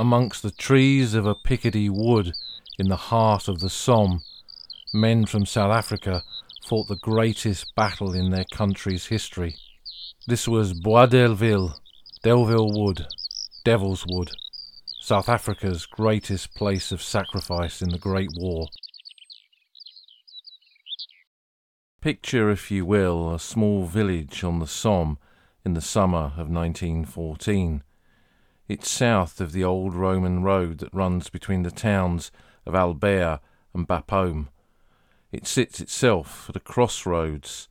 Amongst the trees of a Picardy wood in the heart of the Somme, men from South Africa fought the greatest battle in their country's history. This was Bois Delville, Delville Wood, Devil's Wood, South Africa's greatest place of sacrifice in the Great War. Picture, if you will, a small village on the Somme in the summer of 1914. It's south of the old Roman road that runs between the towns of Albert and Bapaume. It sits itself at a crossroads,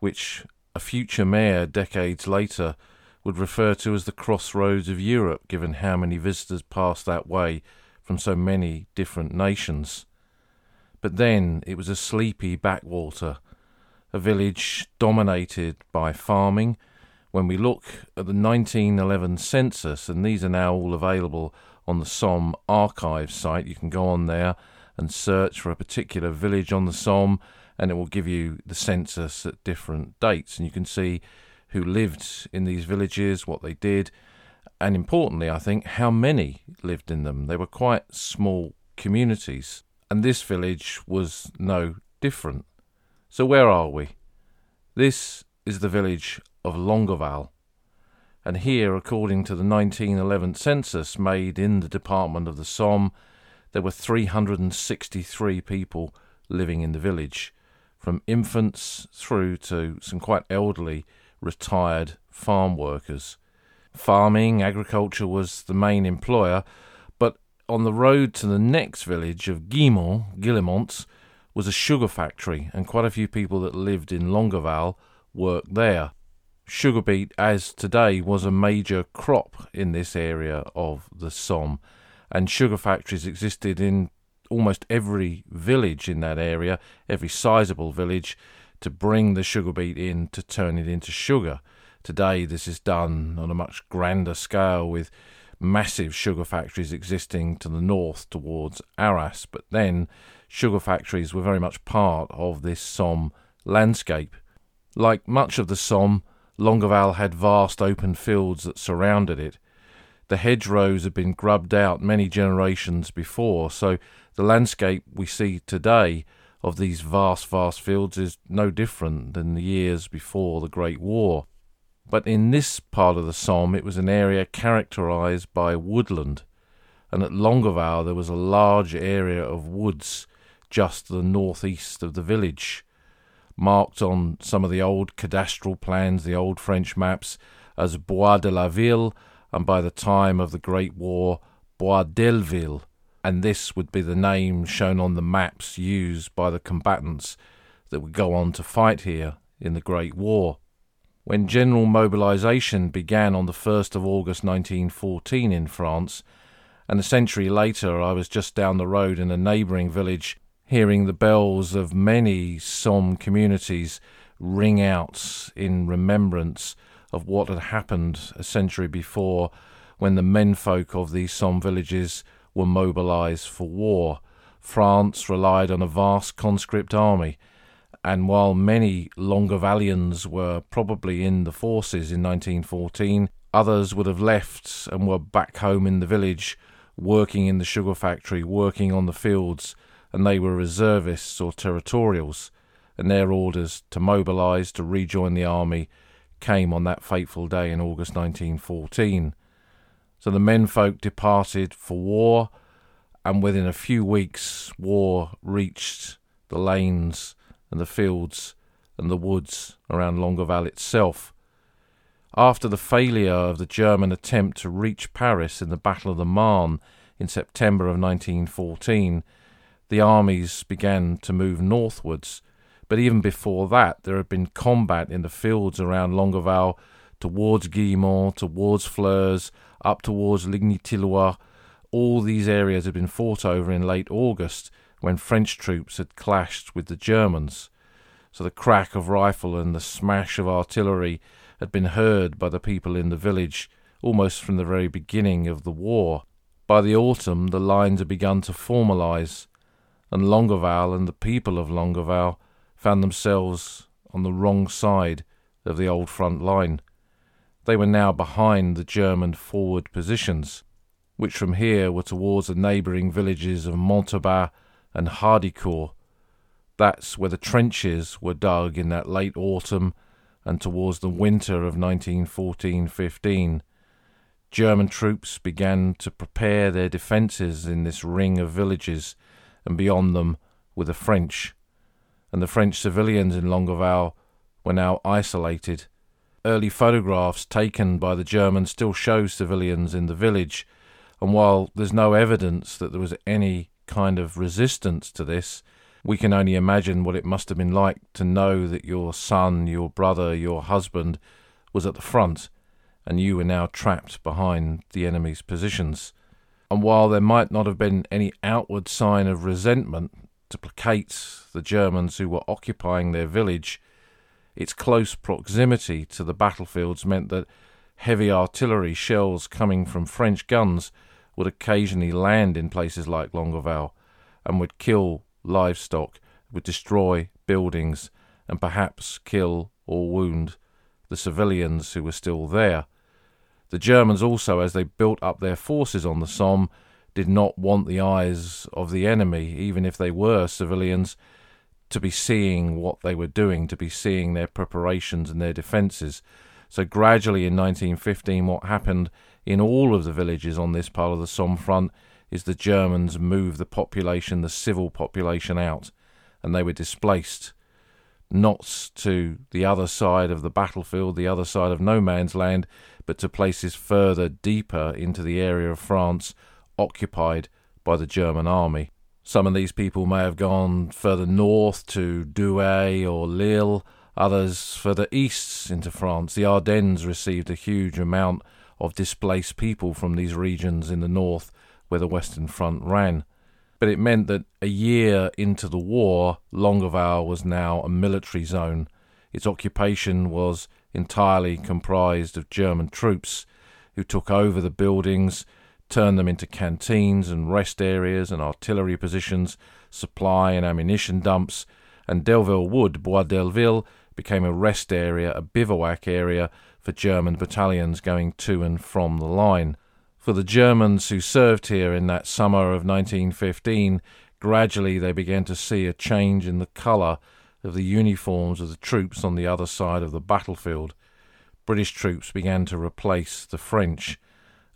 which a future mayor decades later would refer to as the crossroads of Europe, given how many visitors passed that way from so many different nations. But then it was a sleepy backwater, a village dominated by farming. When we look at the 1911 census, and these are now all available on the Somme archive site, you can go on there and search for a particular village on the Somme, and it will give you the census at different dates, and you can see who lived in these villages, what they did, and importantly, I think, how many lived in them. They were quite small communities, and this village was no different. So where are we? This is the village of Longueval, and here, according to the 1911 census made in the department of the Somme, there were 363 people living in the village, from infants through to some quite elderly retired farm workers. Farming, agriculture was the main employer, but on the road to the next village of Guillemont, was a sugar factory, and quite a few people that lived in Longueval worked there. Sugar beet, as today, was a major crop in this area of the Somme, and sugar factories existed in almost every village in that area, every sizable village, to bring the sugar beet in to turn it into sugar. Today this is done on a much grander scale, with massive sugar factories existing to the north towards Arras, but then sugar factories were very much part of this Somme landscape. Like much of the Somme, Longueval had vast open fields that surrounded it. The hedgerows had been grubbed out many generations before, so the landscape we see today of these vast fields is no different than the years before the Great War. But in this part of the Somme, it was an area characterised by woodland, and at Longueval there was a large area of woods just to the northeast of the village, marked on some of the old cadastral plans, the old French maps, as Bois de la Ville, and by the time of the Great War, Bois Delville, and this would be the name shown on the maps used by the combatants that would go on to fight here in the Great War. When general mobilisation began on the 1st of August 1914 in France, and a century later I was just down the road in a neighbouring village hearing the bells of many Somme communities ring out in remembrance of what had happened a century before, when the menfolk of these Somme villages were mobilised for war. France relied on a vast conscript army, and while many Longuevalians were probably in the forces in 1914, others would have left and were back home in the village, working in the sugar factory, working on the fields, and they were reservists or territorials, and their orders to mobilise to rejoin the army came on that fateful day in August 1914. So the menfolk departed for war, and within a few weeks war reached the lanes and the fields and the woods around Longueval itself. After the failure of the German attempt to reach Paris in the Battle of the Marne in September of 1914, the armies began to move northwards, but even before that there had been combat in the fields around Longueval, towards Guillemont, towards Flers, up towards Ligny-Thilloy. All these areas had been fought over in late August, when French troops had clashed with the Germans. So the crack of rifle and the smash of artillery had been heard by the people in the village almost from the very beginning of the war. By the autumn the lines had begun to formalise, and Longueval and the people of Longueval found themselves on the wrong side of the old front line. They were now behind the German forward positions. which from here were towards the neighbouring villages of Montauban and Hardecourt. That's where the trenches were dug in that late autumn and towards the winter of 1914-15. German troops began to prepare their defences in this ring of villages, and beyond them were the French, and the French civilians in Longueval were now isolated. Early photographs taken by the Germans still show civilians in the village, and while there's no evidence that there was any kind of resistance to this, we can only imagine what it must have been like to know that your son, your brother, your husband was at the front, and you were now trapped behind the enemy's positions. And while there might not have been any outward sign of resentment to placate the Germans who were occupying their village, its close proximity to the battlefields meant that heavy artillery shells coming from French guns would occasionally land in places like Longueval and would kill livestock, would destroy buildings, and perhaps kill or wound the civilians who were still there. The Germans also, as they built up their forces on the Somme, did not want the eyes of the enemy, even if they were civilians, to be seeing what they were doing, to be seeing their preparations and their defences. So gradually in 1915 what happened in all of the villages on this part of the Somme front is the Germans moved the population, the civil population out, and they were displaced, not to the other side of the battlefield, the other side of no man's land, but to places further deeper into the area of France occupied by the German army. Some of these people may have gone further north to Douai or Lille, others further east into France. The Ardennes received a huge amount of displaced people from these regions in the north where the Western Front ran. But it meant that a year into the war, Longueval was now a military zone. Its occupation was entirely comprised of German troops who took over the buildings, turned them into canteens and rest areas and artillery positions, supply and ammunition dumps, and Delville Wood, Bois Delville, became a rest area, a bivouac area for German battalions going to and from the line. For the Germans who served here in that summer of 1915, gradually they began to see a change in the colour of the uniforms of the troops on the other side of the battlefield. British troops began to replace the French,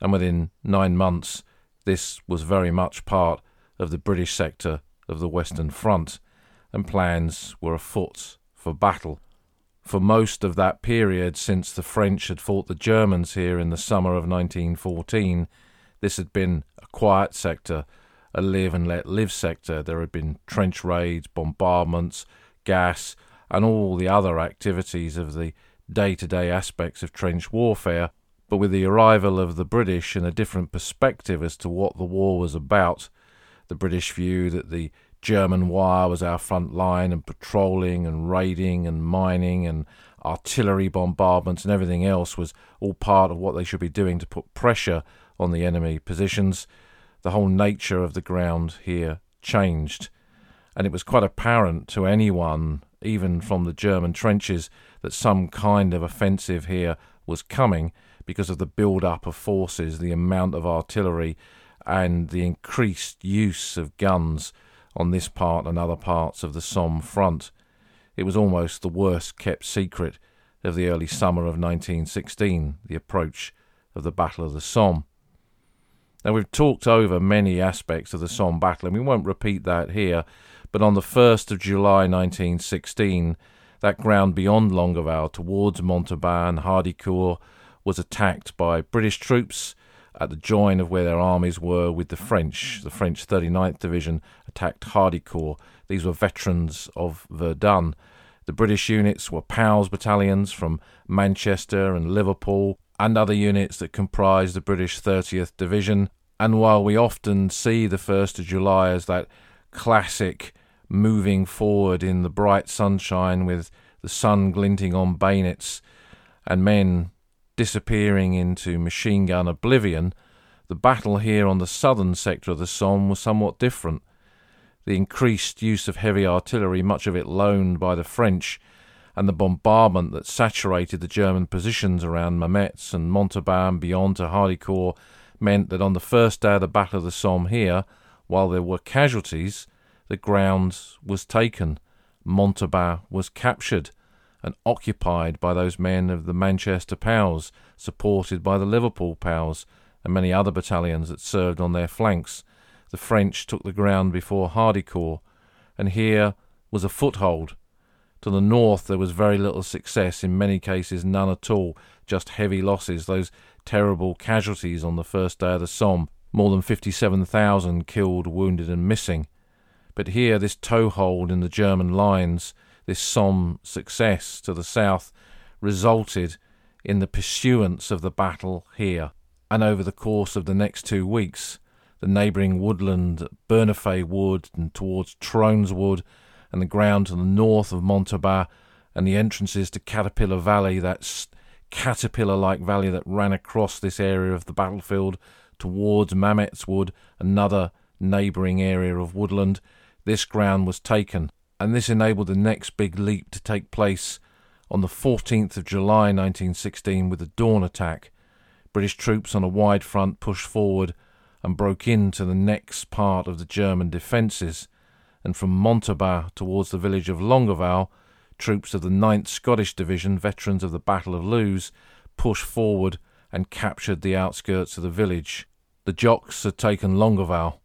and within 9 months this was very much part of the British sector of the Western Front, and plans were afoot for battle. For most of that period, since the French had fought the Germans here in the summer of 1914, this had been a quiet sector, a live and let live sector. There had been trench raids, bombardments, gas, and all the other activities of the day-to-day aspects of trench warfare. But with the arrival of the British and a different perspective as to what the war was about, the British view that the German wire was our front line, and patrolling and raiding and mining and artillery bombardments and everything else was all part of what they should be doing to put pressure on the enemy positions, the whole nature of the ground here changed. And it was quite apparent to anyone, even from the German trenches, that some kind of offensive here was coming, because of the build-up of forces, the amount of artillery, and the increased use of guns on this part and other parts of the Somme front. It was almost the worst-kept secret of the early summer of 1916, the approach of the Battle of the Somme. Now, we've talked over many aspects of the Somme battle, and we won't repeat that here, but on the 1st of July 1916, that ground beyond Longueval, towards Montauban, Hardecourt, was attacked by British troops at the join of where their armies were with the French. The French 39th Division attacked Hardecourt. These were veterans of Verdun. The British units were Powell's battalions from Manchester and Liverpool, and other units that comprised the British 30th Division. And while we often see the 1st of July as that classic moving forward in the bright sunshine with the sun glinting on bayonets and men disappearing into machine gun oblivion, the battle here on the southern sector of the Somme was somewhat different. The increased use of heavy artillery, much of it loaned by the French, and the bombardment that saturated the German positions around Mametz and Montauban beyond to Hardecourt meant that on the first day of the Battle of the Somme here, while there were casualties, the grounds was taken, Montauban was captured and occupied by those men of the Manchester Powers, supported by the Liverpool Powers and many other battalions that served on their flanks. The French took the ground before Hardecourt, and here was a foothold. To the north there was very little success, in many cases none at all, just heavy losses, those terrible casualties on the first day of the Somme, more than 57,000 killed, wounded and missing. But here this toehold in the German lines, this Somme success to the south, resulted in the pursuance of the battle here. And over the course of the next 2 weeks, the neighbouring woodland at Bernafay Wood and towards Trones Wood, and the ground to the north of Montauban, and the entrances to Caterpillar Valley, that caterpillar-like valley that ran across this area of the battlefield towards Mametz Wood, another neighbouring area of woodland, this ground was taken, and this enabled the next big leap to take place on the 14th of July 1916 with the dawn attack. British troops on a wide front pushed forward and broke into the next part of the German defences, and from Montauban towards the village of Longueval, troops of the 9th Scottish Division, veterans of the Battle of Loos, pushed forward and captured the outskirts of the village. The Jocks had taken Longueval,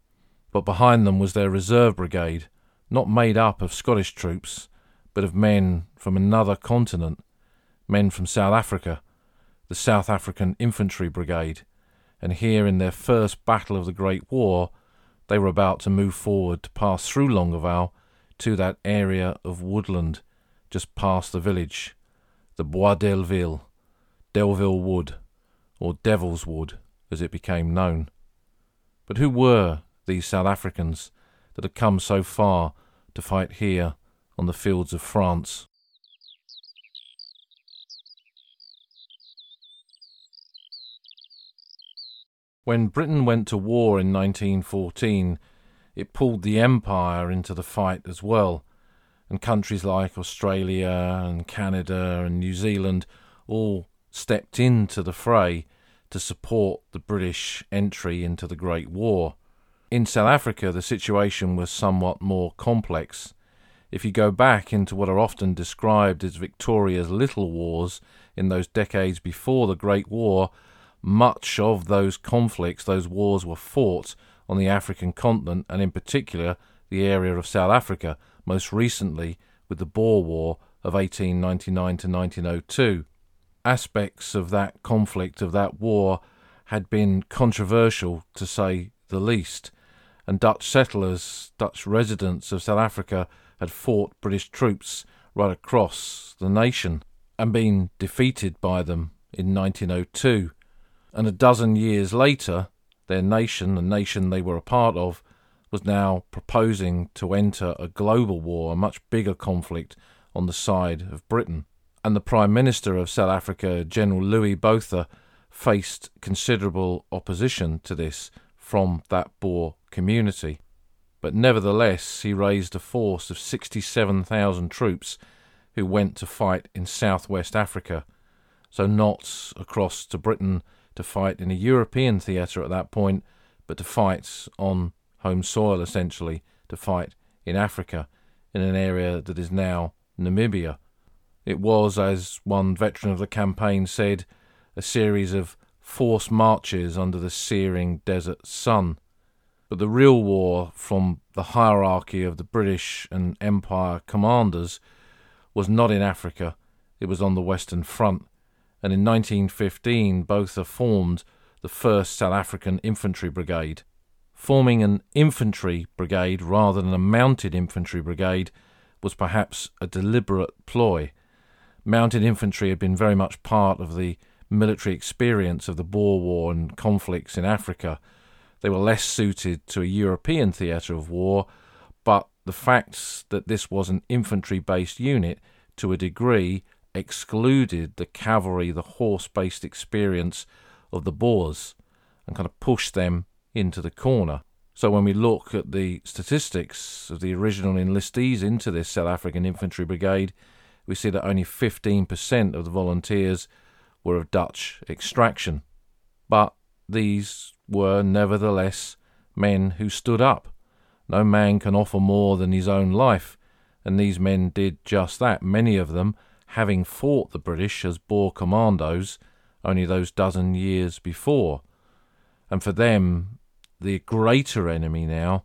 but behind them was their reserve brigade, not made up of Scottish troops, but of men from another continent, men from South Africa, the South African Infantry Brigade, and here in their first battle of the Great War, they were about to move forward to pass through Longueval to that area of woodland, just past the village, the Bois Delville, Delville Wood, or Devil's Wood, as it became known. But who were these South Africans that had come so far to fight here on the fields of France? When Britain went to war in 1914, it pulled the empire into the fight as well, and countries like Australia and Canada and New Zealand all stepped into the fray to support the British entry into the Great War. In South Africa, the situation was somewhat more complex. If you go back into what are often described as Victoria's little wars in those decades before the Great War, much of those conflicts, those wars, were fought on the African continent, and in particular the area of South Africa, most recently with the Boer War of 1899 to 1902. Aspects of that conflict, of that war, had been controversial to say the least, and Dutch settlers, Dutch residents of South Africa, had fought British troops right across the nation and been defeated by them in 1902. And a dozen years later, their nation, the nation they were a part of, was now proposing to enter a global war, a much bigger conflict on the side of Britain. And the Prime Minister of South Africa, General Louis Botha, faced considerable opposition to this from that Boer community. But nevertheless, he raised a force of 67,000 troops who went to fight in southwest Africa, so not across to Britain to fight in a European theatre at that point, but to fight on home soil, essentially, to fight in Africa, in an area that is now Namibia. It was, as one veteran of the campaign said, a series of forced marches under the searing desert sun. But the real war, from the hierarchy of the British and Empire commanders, was not in Africa, it was on the Western Front. And in 1915 Botha formed the 1st South African Infantry Brigade. Forming an infantry brigade rather than a mounted infantry brigade was perhaps a deliberate ploy. Mounted infantry had been very much part of the military experience of the Boer War and conflicts in Africa. They were less suited to a European theatre of war, but the fact that this was an infantry-based unit to a degree excluded the cavalry, the horse-based experience of the Boers, and kind of pushed them into the corner. So when we look at the statistics of the original enlistees into this South African Infantry Brigade, we see that only 15% of the volunteers were of Dutch extraction. But these were, nevertheless, men who stood up. No man can offer more than his own life, and these men did just that, many of them having fought the British as Boer commandos only those dozen years before. And for them, the greater enemy now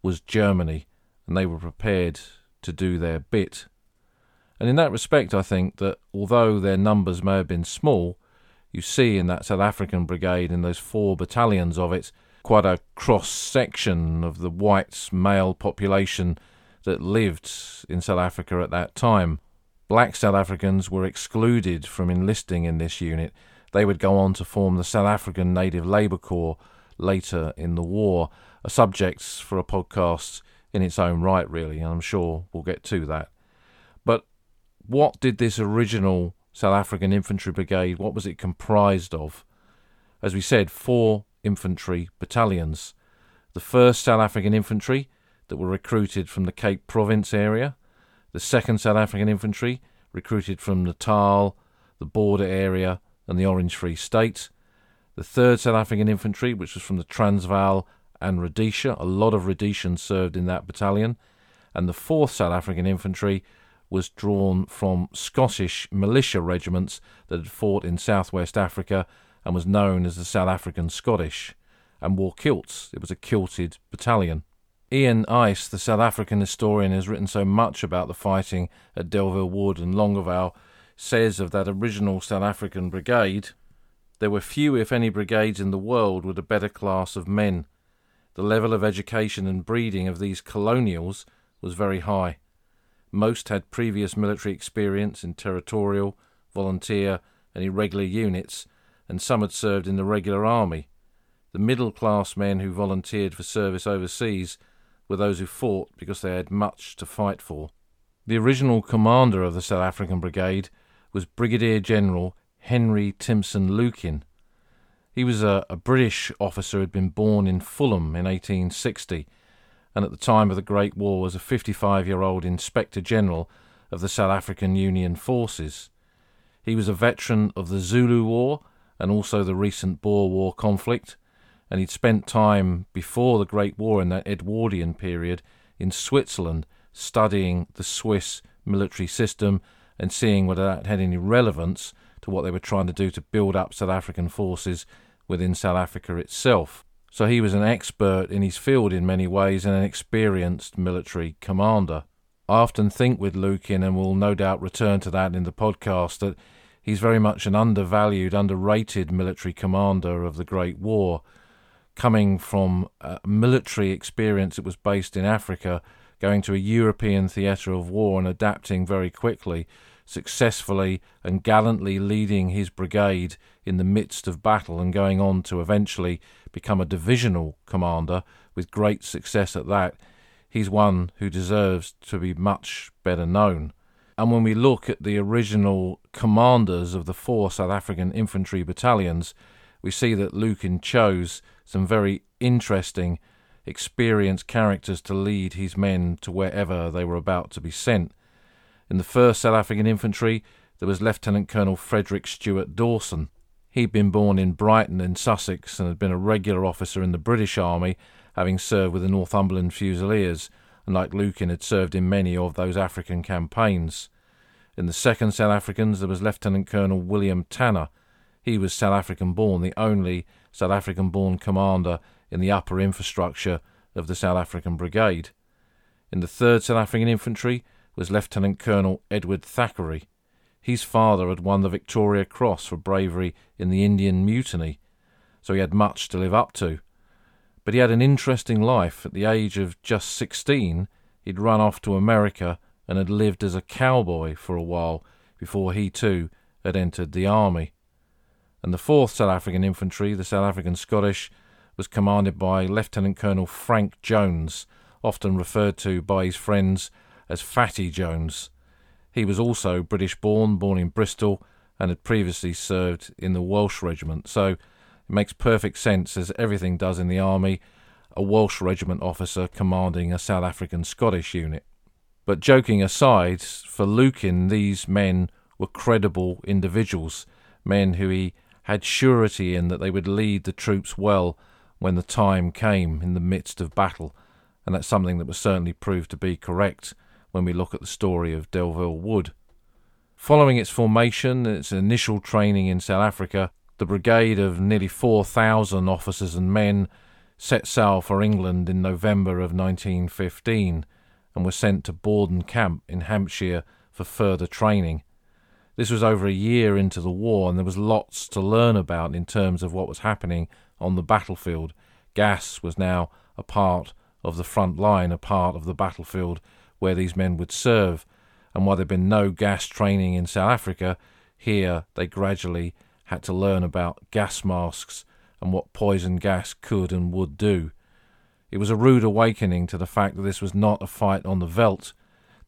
was Germany, and they were prepared to do their bit. And in that respect, I think that although their numbers may have been small, you see in that South African Brigade, in those 4 battalions of it, quite a cross-section of the white male population that lived in South Africa at that time. Black South Africans were excluded from enlisting in this unit. They would go on to form the South African Native Labour Corps later in the war, a subject for a podcast in its own right, really, and I'm sure we'll get to that. But what did this original South African Infantry Brigade, what was it comprised of? As we said, 4 infantry battalions. The 1st South African Infantry that were recruited from the Cape Province area, the 2nd South African Infantry recruited from Natal, the border area and the Orange Free State, the 3rd South African Infantry, which was from the Transvaal and Rhodesia, a lot of Rhodesians served in that battalion, and the 4th South African Infantry was drawn from Scottish militia regiments that had fought in southwest Africa and was known as the South African Scottish, and wore kilts. It was a kilted battalion. Ian Ice, the South African historian, has written so much about the fighting at Delville Wood and Longueval, says of that original South African brigade, there were few, if any, brigades in the world with a better class of men. The level of education and breeding of these colonials was very high. Most had previous military experience in territorial, volunteer and irregular units, and some had served in the regular army. The middle-class men who volunteered for service overseas were those who fought because they had much to fight for. The original commander of the South African Brigade was Brigadier General Henry Timpson Lukin. He was a British officer who had been born in Fulham in 1860, and at the time of the Great War was a 55-year-old Inspector General of the South African Union Forces. He was a veteran of the Zulu War and also the recent Boer War conflict, and he'd spent time before the Great War in that Edwardian period in Switzerland studying the Swiss military system and seeing whether that had any relevance to what they were trying to do to build up South African forces within South Africa itself. So he was an expert in his field in many ways and an experienced military commander. I often think with Lukin, and we'll no doubt return to that in the podcast, that he's very much an undervalued, underrated military commander of the Great War, coming from a military experience that was based in Africa, going to a European theatre of war and adapting very quickly, successfully and gallantly leading his brigade in the midst of battle and going on to eventually become a divisional commander with great success at that. He's one who deserves to be much better known. And when we look at the original commanders of the 4 South African infantry battalions, we see that Lukin chose some very interesting, experienced characters to lead his men to wherever they were about to be sent. In the 1st South African Infantry, there was Lieutenant Colonel Frederick Stewart Dawson. He'd been born in Brighton in Sussex and had been a regular officer in the British Army, having served with the Northumberland Fusiliers, and like Lukin had served in many of those African campaigns. In the 2nd South Africans, there was Lieutenant Colonel William Tanner. He was South African-born, the only South African-born commander in the upper infrastructure of the South African Brigade. In the 3rd South African Infantry was Lieutenant Colonel Edward Thackeray. His father had won the Victoria Cross for bravery in the Indian Mutiny, so he had much to live up to. But he had an interesting life. At the age of just 16, he'd run off to America and had lived as a cowboy for a while before he too had entered the army. And the 4th South African Infantry, the South African Scottish, was commanded by Lieutenant Colonel Frank Jones, often referred to by his friends as Fatty Jones. He was also British-born, born in Bristol, and had previously served in the Welsh Regiment. So it makes perfect sense, as everything does in the army, a Welsh Regiment officer commanding a South African Scottish unit. But joking aside, for Lukin, these men were credible individuals, men who he had surety in that they would lead the troops well when the time came in the midst of battle, and that's something that was certainly proved to be correct when we look at the story of Delville Wood. Following its formation, its initial training in South Africa, the brigade of nearly 4,000 officers and men set sail for England in November of 1915 and were sent to Borden Camp in Hampshire for further training. This was over a year into the war, and there was lots to learn about in terms of what was happening on the battlefield. Gas was now a part of the front line, a part of the battlefield where these men would serve, and while there had been no gas training in South Africa, here they gradually had to learn about gas masks and what poison gas could and would do. It was a rude awakening to the fact that this was not a fight on the veldt.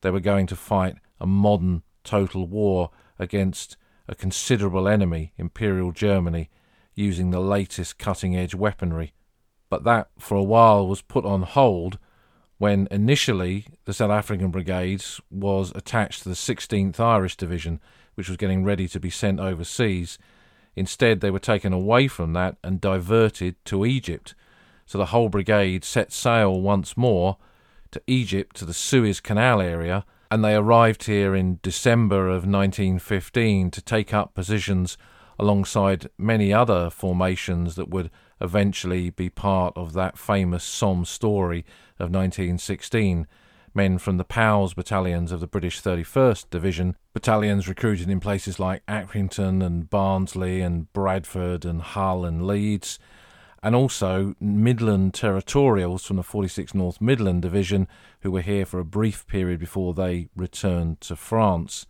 They were going to fight a modern total war against a considerable enemy, Imperial Germany, using the latest cutting-edge weaponry. But that, for a while, was put on hold when initially the South African Brigade was attached to the 16th Irish Division, which was getting ready to be sent overseas. Instead, they were taken away from that and diverted to Egypt. So the whole brigade set sail once more to Egypt, to the Suez Canal area, and they arrived here in December of 1915 to take up positions alongside many other formations that would eventually be part of that famous Somme story of 1916. Men from the POWs battalions of the British 31st Division, battalions recruited in places like Accrington and Barnsley and Bradford and Hull and Leeds, and also Midland Territorials from the 46th North Midland Division, who were here for a brief period before they returned to France.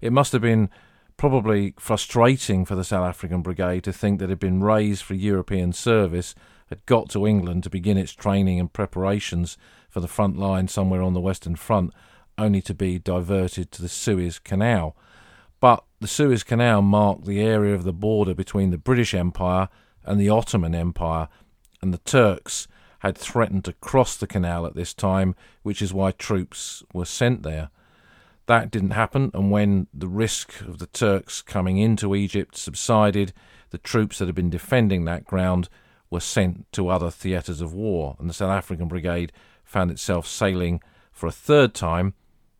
It must have been probably frustrating for the South African Brigade to think that it had been raised for European service, had got to England to begin its training and preparations for the front line somewhere on the Western Front, only to be diverted to the Suez Canal. But the Suez Canal marked the area of the border between the British Empire and the Ottoman Empire, and the Turks had threatened to cross the canal at this time, which is why troops were sent there. That didn't happen, and when the risk of the Turks coming into Egypt subsided, the troops that had been defending that ground were sent to other theatres of war, and the South African Brigade found itself sailing for a third time,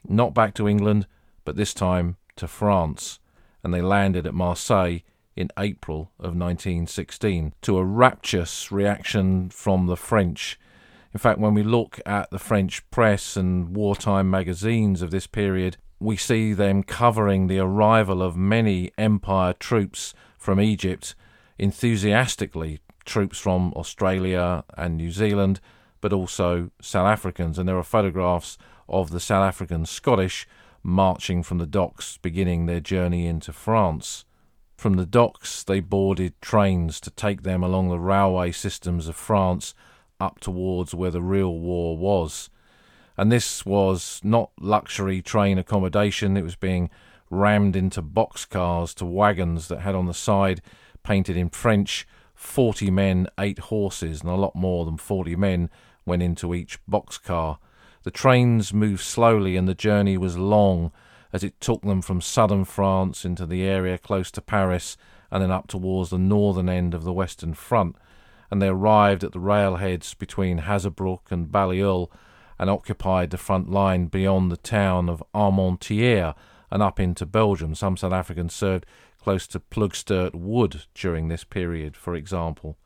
not back to England, but this time to France, and they landed at Marseille in April of 1916, to a rapturous reaction from the French. In fact, when we look at the French press and wartime magazines of this period, we see them covering the arrival of many Empire troops from Egypt enthusiastically, troops from Australia and New Zealand, but also South Africans. And there are photographs of the South African Scottish marching from the docks, beginning their journey into France. From the docks, they boarded trains to take them along the railway systems of France up towards where the real war was. And this was not luxury train accommodation. It was being rammed into boxcars to wagons that had on the side, painted in French, 40 men, 8 horses, and a lot more than 40 men went into each boxcar. The trains moved slowly and the journey was long, as it took them from southern France into the area close to Paris and then up towards the northern end of the Western Front, and they arrived at the railheads between Hazebrouck and Balliol and occupied the front line beyond the town of Armentières and up into Belgium. Some South Africans served close to Plugstert Wood during this period, for example.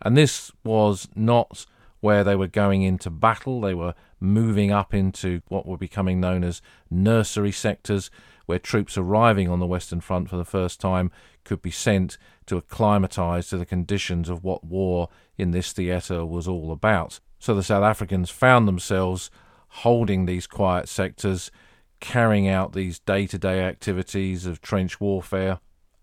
And this was not where they were going into battle. They were moving up into what were becoming known as nursery sectors, where troops arriving on the Western Front for the first time could be sent to acclimatise to the conditions of what war in this theatre was all about. So the South Africans found themselves holding these quiet sectors, carrying out these day-to-day activities of trench warfare,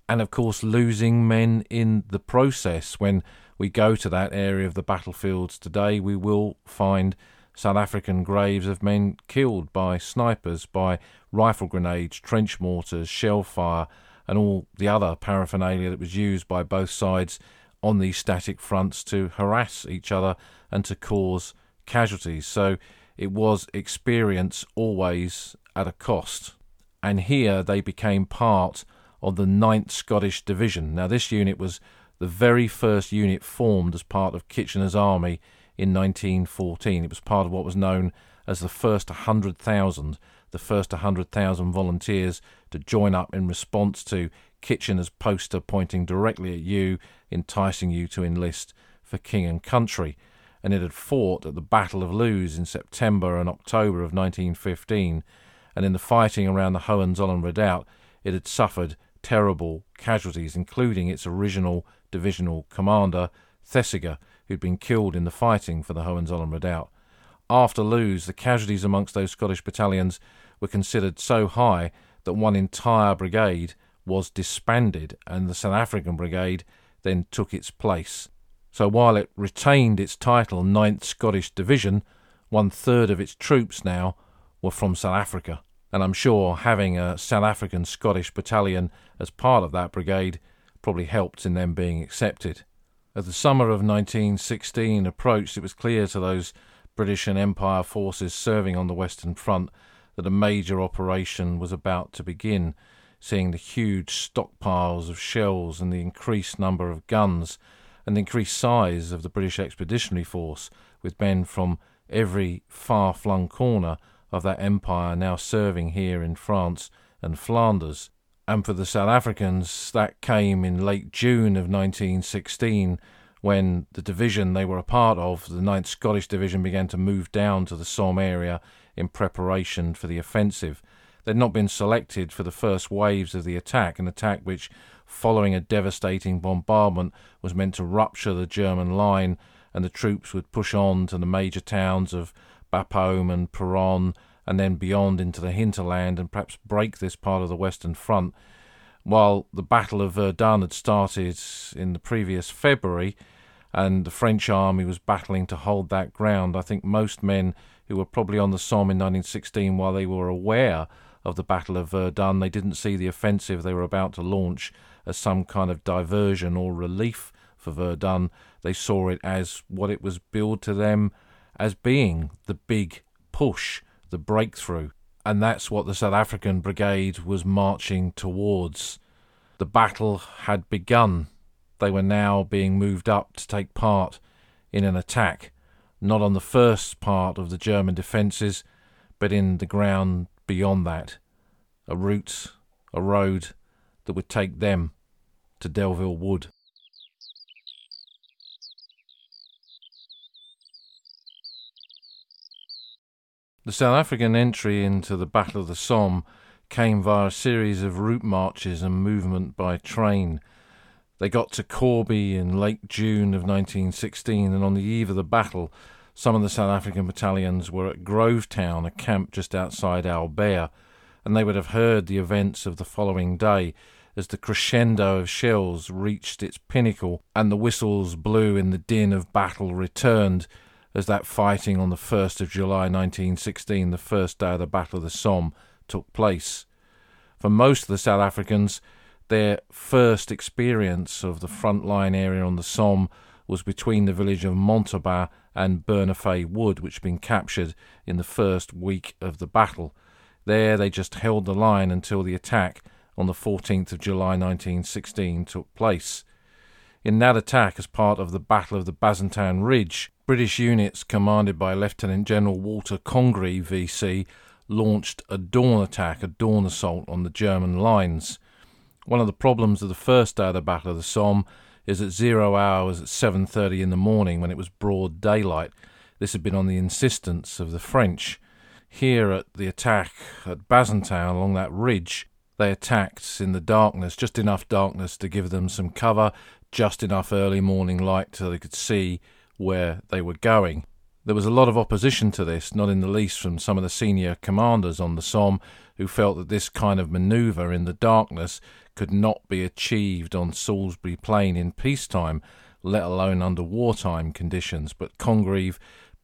and of course losing men in the process. When we go to that area of the battlefields today, we will find South African graves of men killed by snipers, by rifle grenades, trench mortars, shell fire, and all the other paraphernalia that was used by both sides on these static fronts to harass each other and to cause casualties. So it was experience, always at a cost. And here they became part of the 9th Scottish Division. Now, this unit was the very first unit formed as part of Kitchener's army in 1914. It was part of what was known as the first 100,000, volunteers to join up in response to Kitchener's poster pointing directly at you, enticing you to enlist for king and country. And it had fought at the Battle of Loos in September and October of 1915, and in the fighting around the Hohenzollern Redoubt it had suffered terrible casualties, including its original divisional commander, Thesiger, who'd been killed in the fighting for the Hohenzollern Redoubt. After Loos, the casualties amongst those Scottish battalions were considered so high that one entire brigade was disbanded, and the South African Brigade then took its place. So while it retained its title 9th Scottish Division, 1/3 of its troops now were from South Africa. And I'm sure having a South African Scottish battalion as part of that brigade probably helped in them being accepted. As the summer of 1916 approached, it was clear to those British and Empire forces serving on the Western Front that a major operation was about to begin, seeing the huge stockpiles of shells and the increased number of guns and the increased size of the British Expeditionary Force, with men from every far-flung corner of that empire now serving here in France and Flanders. And for the South Africans, that came in late June of 1916, when the division they were a part of, the 9th Scottish Division, began to move down to the Somme area in preparation for the offensive. They'd not been selected for the first waves of the attack, an attack which, following a devastating bombardment, was meant to rupture the German line, and the troops would push on to the major towns of Bapaume and Peronne, and then beyond into the hinterland, and perhaps break this part of the Western Front. While the Battle of Verdun had started in the previous February, and the French army was battling to hold that ground, I think most men who were probably on the Somme in 1916, while they were aware of the Battle of Verdun, they didn't see the offensive they were about to launch as some kind of diversion or relief for Verdun. They saw it as what it was billed to them as being, the big push, the breakthrough. And that's what the South African Brigade was marching towards. The battle had begun. They were now being moved up to take part in an attack, not on the first part of the German defences, but in the ground beyond that, a route, a road that would take them to Delville Wood. The South African entry into the Battle of the Somme came via a series of route marches and movement by train. They got to Corby in late June of 1916, and on the eve of the battle, some of the South African battalions were at Grovetown, a camp just outside Albert, and they would have heard the events of the following day as the crescendo of shells reached its pinnacle and the whistles blew in the din of battle returned as that fighting on the 1st of July 1916, the first day of the Battle of the Somme, took place. For most of the South Africans, their first experience of the frontline area on the Somme was between the village of Montauban and Bernafay Wood, which had been captured in the first week of the battle. There they just held the line until the attack on the 14th of July 1916 took place. In that attack, as part of the Battle of the Bazentin Ridge, British units commanded by Lieutenant General Walter Congreve, VC, launched a dawn attack, a dawn assault on the German lines. One of the problems of the first day of the Battle of the Somme is at 0 hours, at 7:30 in the morning, when it was broad daylight. This had been on the insistence of the French. Here at the attack at Bazentin along that ridge, they attacked in the darkness, just enough darkness to give them some cover, just enough early morning light so they could see where they were going. There was a lot of opposition to this, not in the least from some of the senior commanders on the Somme, who felt that this kind of manoeuvre in the darkness could not be achieved on Salisbury Plain in peacetime, let alone under wartime conditions. But Congreve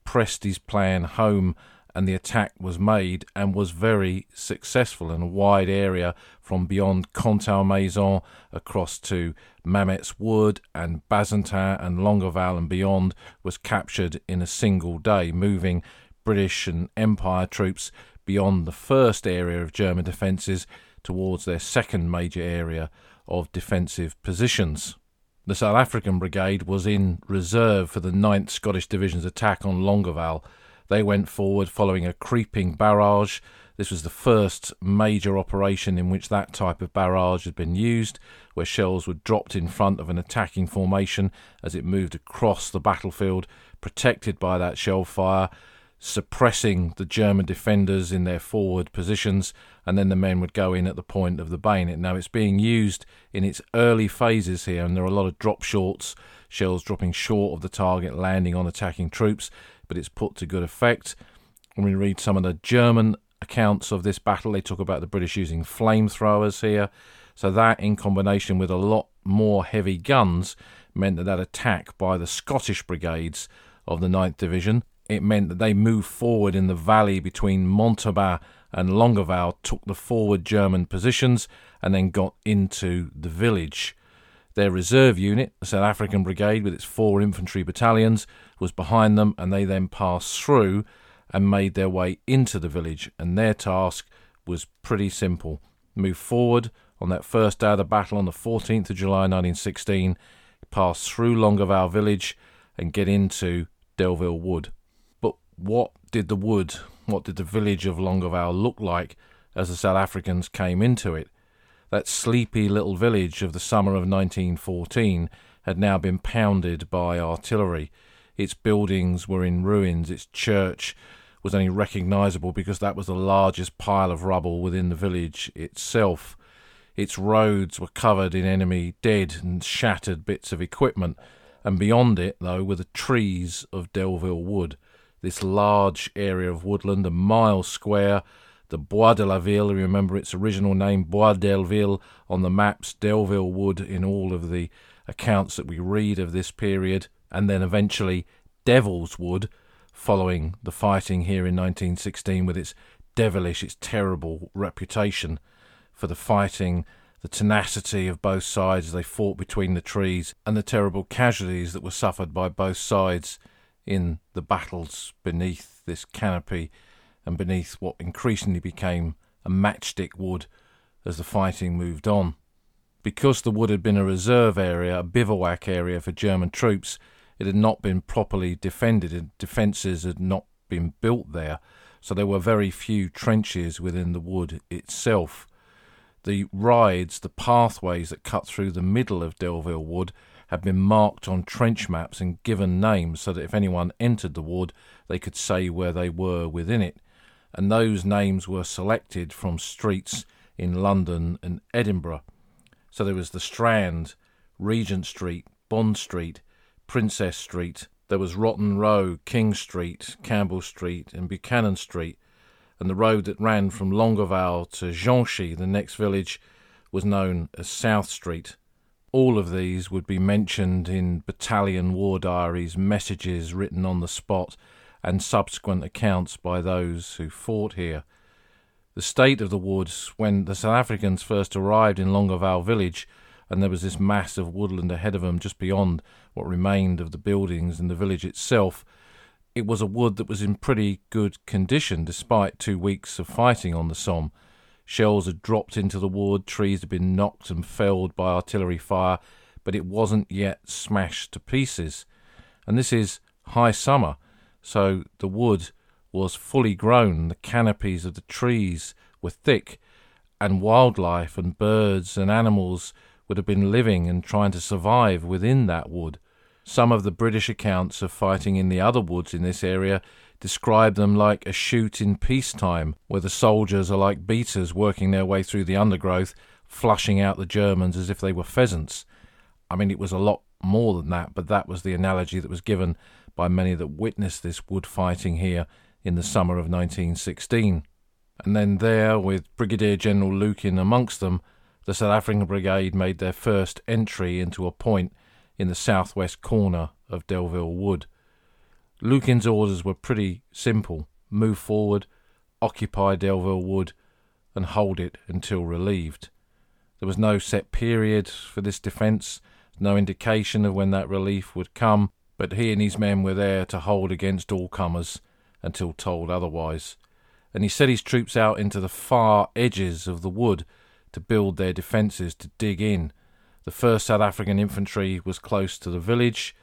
pressed his plan home, and the attack was made and was very successful in a wide area from beyond Contalmaison across to Mametz Wood and Bazentin and Longueval and beyond was captured in a single day, moving British and Empire troops beyond the first area of German defences towards their second major area of defensive positions. The South African Brigade was in reserve for the 9th Scottish Division's attack on Longueval. They went forward following a creeping barrage. This was the first major operation in which that type of barrage had been used, where shells were dropped in front of an attacking formation as it moved across the battlefield, protected by that shell fire, suppressing the German defenders in their forward positions, and then the men would go in at the point of the bayonet. Now, it's being used in its early phases here, and there are a lot of drop shorts, shells dropping short of the target, landing on attacking troops, but it's put to good effect. When we read some of the German accounts of this battle, they talk about the British using flamethrowers here, so that in combination with a lot more heavy guns meant that attack by the Scottish brigades of the 9th Division, it meant that they moved forward in the valley between Montauban and Longueval, took the forward German positions, and then got into the village. Their reserve unit, the South African Brigade, with its 4 infantry battalions, was behind them, and they then passed through and made their way into the village, and their task was pretty simple. Move forward on that first day of the battle on the 14th of July 1916, pass through Longueval village and get into Delville Wood. What did the wood, what did the village of Longueval look like as the South Africans came into it? That sleepy little village of the summer of 1914 had now been pounded by artillery. Its buildings were in ruins, its church was only recognisable because that was the largest pile of rubble within the village itself. Its roads were covered in enemy dead and shattered bits of equipment, and beyond it, though, were the trees of Delville Wood. This large area of woodland, a mile square, the Bois de la Ville, remember its original name, Bois Delville, on the maps, Delville Wood in all of the accounts that we read of this period, and then eventually Devil's Wood, following the fighting here in 1916 with its devilish, its terrible reputation for the fighting, the tenacity of both sides as they fought between the trees, and the terrible casualties that were suffered by both sides in the battles beneath this canopy and beneath what increasingly became a matchstick wood as the fighting moved on. Because the wood had been a reserve area, a bivouac area for German troops, it had not been properly defended and defences had not been built there, so there were very few trenches within the wood itself. The rides, the pathways that cut through the middle of Delville Wood had been marked on trench maps and given names so that if anyone entered the wood, they could say where they were within it. And those names were selected from streets in London and Edinburgh. So there was the Strand, Regent Street, Bond Street, Princess Street. There was Rotten Row, King Street, Campbell Street and Buchanan Street. And the road that ran from Longueval to Ginchy, the next village, was known as South Street. All of these would be mentioned in battalion war diaries, messages written on the spot, and subsequent accounts by those who fought here. The state of the woods, when the South Africans first arrived in Longueval village, and there was this mass of woodland ahead of them just beyond what remained of the buildings and the village itself, it was a wood that was in pretty good condition despite 2 weeks of fighting on the Somme. Shells had dropped into the wood, trees had been knocked and felled by artillery fire, but it wasn't yet smashed to pieces. And this is high summer, so the wood was fully grown, the canopies of the trees were thick, and wildlife and birds and animals would have been living and trying to survive within that wood. Some of the British accounts of fighting in the other woods in this area describe them like a shoot in peacetime, where the soldiers are like beaters working their way through the undergrowth, flushing out the Germans as if they were pheasants. I mean, it was a lot more than that, but that was the analogy that was given by many that witnessed this wood fighting here in the summer of 1916. And then there, with Brigadier General Lukin amongst them, the South African Brigade made their first entry into a point in the southwest corner of Delville Wood. Lukin's orders were pretty simple. Move forward, occupy Delville Wood, and hold it until relieved. There was no set period for this defence, no indication of when that relief would come, but he and his men were there to hold against all comers until told otherwise. And he set his troops out into the far edges of the wood to build their defences, to dig in. The 1st South African Infantry was close to the village,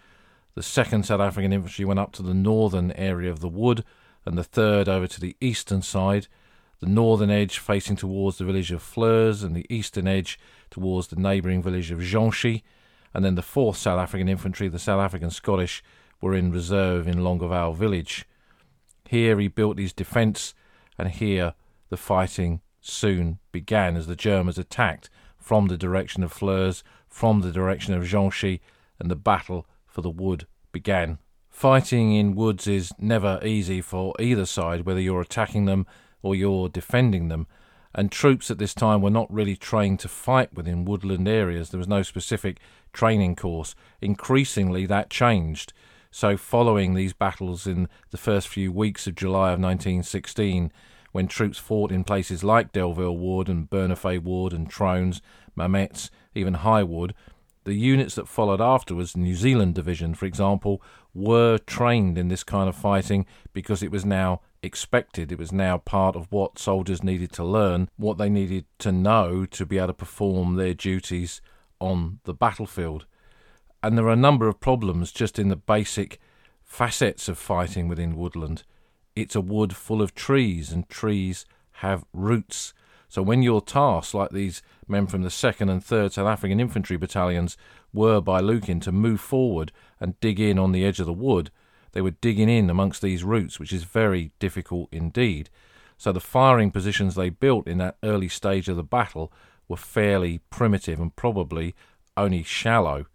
the 2nd South African Infantry went up to the northern area of the wood, and the 3rd over to the eastern side, the northern edge facing towards the village of Flers and the eastern edge towards the neighbouring village of Ginchy, and then the 4th South African Infantry, the South African Scottish, were in reserve in Longueval village. Here he built his defence, and here the fighting soon began as the Germans attacked from the direction of Flers, from the direction of Ginchy, and the battle for the wood began. Fighting in woods is never easy for either side, whether you're attacking them or you're defending them, and troops at this time were not really trained to fight within woodland areas. There was no specific training course. Increasingly that changed. So following these battles in the first few weeks of July of 1916, when troops fought in places like Delville Wood and Bernafay Wood and Trones, Mametz, even High Wood, the units that followed afterwards, New Zealand Division, for example, were trained in this kind of fighting because it was now expected. It was now part of what soldiers needed to learn, what they needed to know to be able to perform their duties on the battlefield. And there are a number of problems just in the basic facets of fighting within woodland. It's a wood full of trees, and trees have roots. So when your task, like these men from the 2nd and 3rd South African Infantry Battalions were by Lukin, to move forward and dig in on the edge of the wood, they were digging in amongst these roots, which is very difficult indeed. So the firing positions they built in that early stage of the battle were fairly primitive and probably only shallow.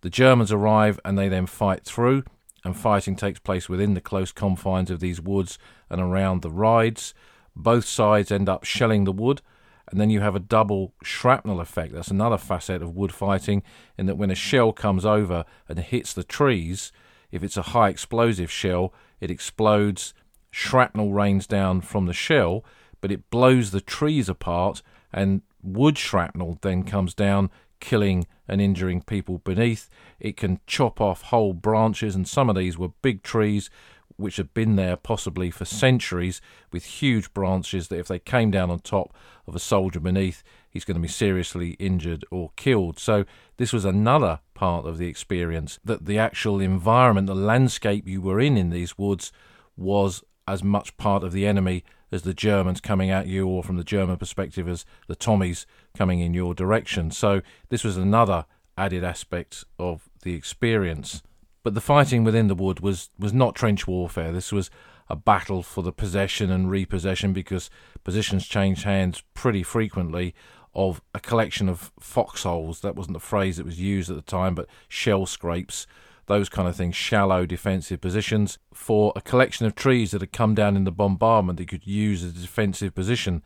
The Germans arrive and they then fight through, and fighting takes place within the close confines of these woods and around the rides. Both sides end up shelling the wood, and then you have a double shrapnel effect. That's another facet of wood fighting, in that when a shell comes over and hits the trees, if it's a high explosive shell, it explodes, shrapnel rains down from the shell, but it blows the trees apart, and wood shrapnel then comes down, killing and injuring people beneath. It can chop off whole branches, and some of these were big trees which had been there possibly for centuries, with huge branches that if they came down on top of a soldier beneath, he's going to be seriously injured or killed. So this was another part of the experience, that the actual environment, the landscape you were in these woods, was as much part of the enemy as the Germans coming at you, or from the German perspective as the Tommies coming in your direction. So this was another added aspect of the experience. But the fighting within the wood was not trench warfare. This was a battle for the possession and repossession, because positions changed hands pretty frequently, of a collection of foxholes. That wasn't the phrase that was used at the time, but shell scrapes, those kind of things, shallow defensive positions, for a collection of trees that had come down in the bombardment that you could use as a defensive position.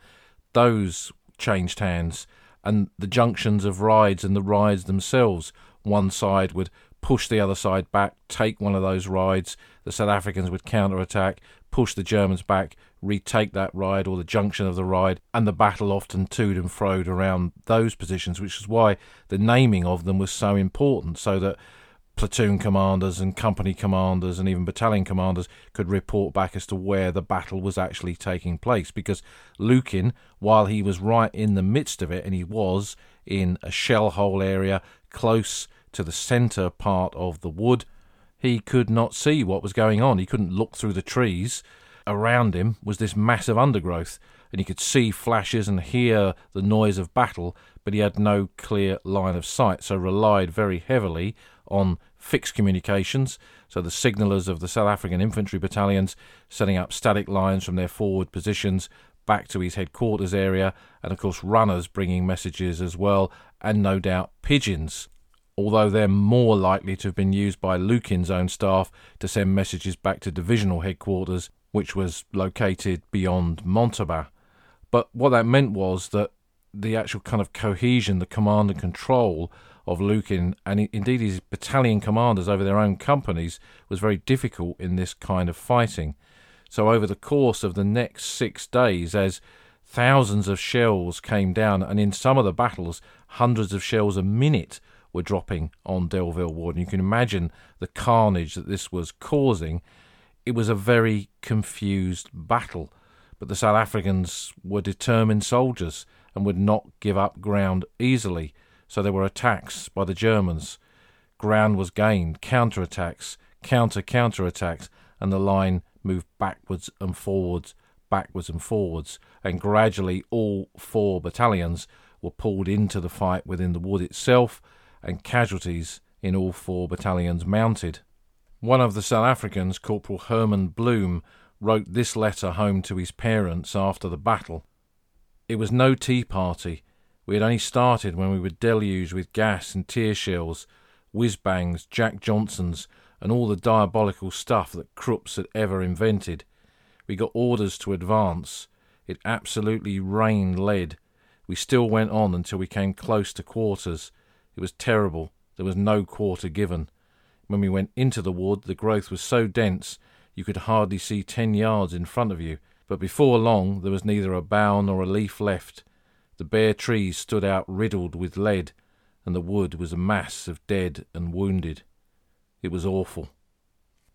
Those changed hands, and the junctions of rides and the rides themselves. One side would push the other side back, take one of those rides, the South Africans would counter-attack, push the Germans back, retake that ride or the junction of the ride, and the battle often toed and froed around those positions, which is why the naming of them was so important, so that platoon commanders and company commanders and even battalion commanders could report back as to where the battle was actually taking place. Because Lukin, while he was right in the midst of it, and he was in a shell hole area close to the centre part of the wood, he could not see what was going on. He couldn't look through the trees. Around him was this massive undergrowth, and he could see flashes and hear the noise of battle, but he had no clear line of sight, so relied very heavily on fixed communications. So the signallers of the South African infantry battalions setting up static lines from their forward positions back to his headquarters area, and of course runners bringing messages as well, and no doubt pigeons, although they're more likely to have been used by Lukin's own staff to send messages back to divisional headquarters, which was located beyond Montauban. But what that meant was that the actual kind of cohesion, the command and control of Lukin, and indeed his battalion commanders over their own companies, was very difficult in this kind of fighting. So over the course of the next 6 days, as thousands of shells came down, and in some of the battles, hundreds of shells a minute were dropping on Delville Wood, and you can imagine the carnage that this was causing. It was a very confused battle, but the South Africans were determined soldiers and would not give up ground easily. so there were attacks by the Germans. Ground was gained, counterattacks, counterattacks, and the line moved backwards and forwards, and gradually all four battalions were pulled into the fight within the wood itself, and casualties in all four battalions mounted. One of the South Africans, Corporal Herman Bloom, wrote this letter home to his parents after the battle. It was no tea party. We had only started when we were deluged with gas and tear shells, whiz-bangs, Jack Johnsons, and all the diabolical stuff that Krupps had ever invented. We got orders to advance. It absolutely rained lead. We still went on until we came close to quarters. It was terrible. There was no quarter given. When we went into the wood, the growth was so dense you could hardly see 10 yards in front of you, but before long there was neither a bough nor a leaf left. The bare trees stood out riddled with lead, and the wood was a mass of dead and wounded. It was awful.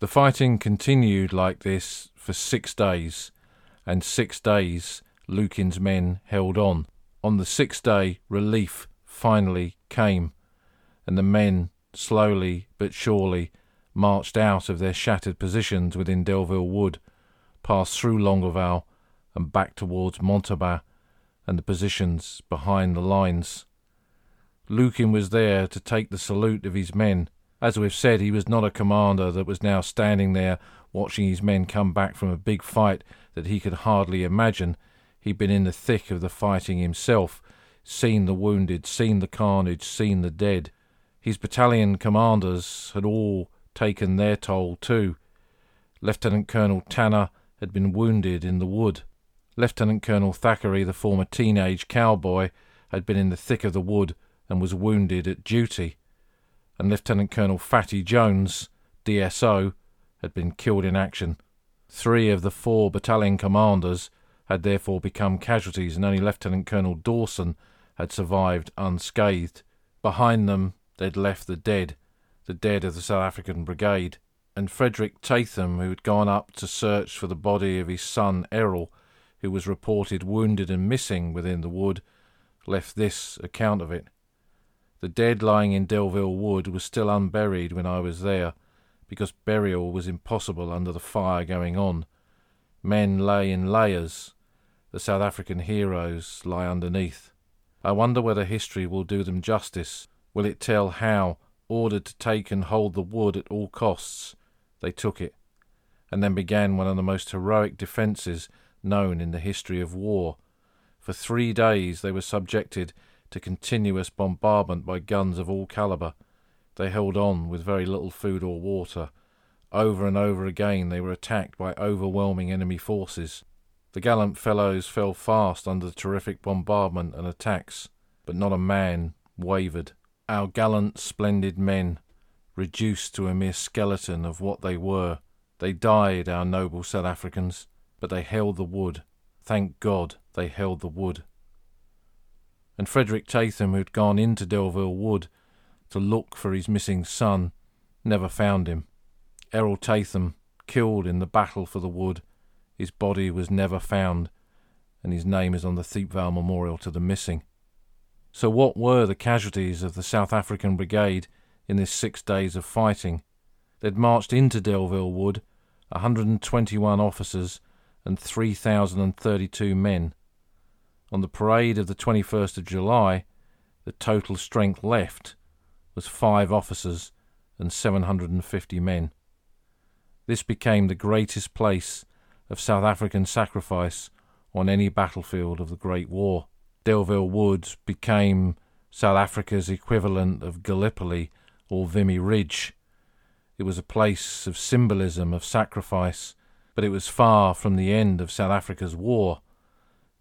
The fighting continued like this for 6 days, and 6 days Lukin's men held on. On the 6th day, relief finally came, and the men slowly but surely marched out of their shattered positions within Delville Wood, passed through Longueval and back towards Montauban and the positions behind the lines. Lukin was there to take the salute of his men. As we've said, he was not a commander that was now standing there watching his men come back from a big fight that he could hardly imagine. He'd been in the thick of the fighting himself, seen the wounded, seen the carnage, seen the dead. His battalion commanders had all taken their toll too. Lieutenant Colonel Tanner had been wounded in the wood. Lieutenant Colonel Thackeray, the former teenage cowboy, had been in the thick of the wood and was wounded at duty, and Lieutenant Colonel Fatty Jones, DSO, had been killed in action. 3 of the 4 battalion commanders had therefore become casualties, and only Lieutenant Colonel Dawson had survived unscathed. Behind them they'd left the dead of the South African Brigade, and Frederick Tatham, who had gone up to search for the body of his son Errol, who was reported wounded and missing within the wood, left this account of it. The dead lying in Delville Wood was still unburied when I was there, because burial was impossible under the fire going on. Men lay in layers. The South African heroes lie underneath. I wonder whether history will do them justice. Will it tell how, ordered to take and hold the wood at all costs, they took it, and then began one of the most heroic defences known in the history of war. For 3 days they were subjected to continuous bombardment by guns of all calibre. They held on with very little food or water. Over and over again they were attacked by overwhelming enemy forces. The gallant fellows fell fast under the terrific bombardment and attacks, but not a man wavered. Our gallant, splendid men, reduced to a mere skeleton of what they were. They died, our noble South Africans, but they held the wood. Thank God they held the wood. And Frederick Tatham, who'd gone into Delville Wood to look for his missing son, never found him. Errol Tatham, killed in the battle for the wood, his body was never found, and his name is on the Thiepval Memorial to the missing. So what were the casualties of the South African Brigade in this 6 days of fighting? They'd marched into Delville Wood, 121 officers and 3,032 men. On the parade of the 21st of July, the total strength left was 5 officers and 750 men. This became the greatest place of South African sacrifice on any battlefield of the Great War. Delville Wood became South Africa's equivalent of Gallipoli or Vimy Ridge. It was a place of symbolism, of sacrifice, but it was far from the end of South Africa's war.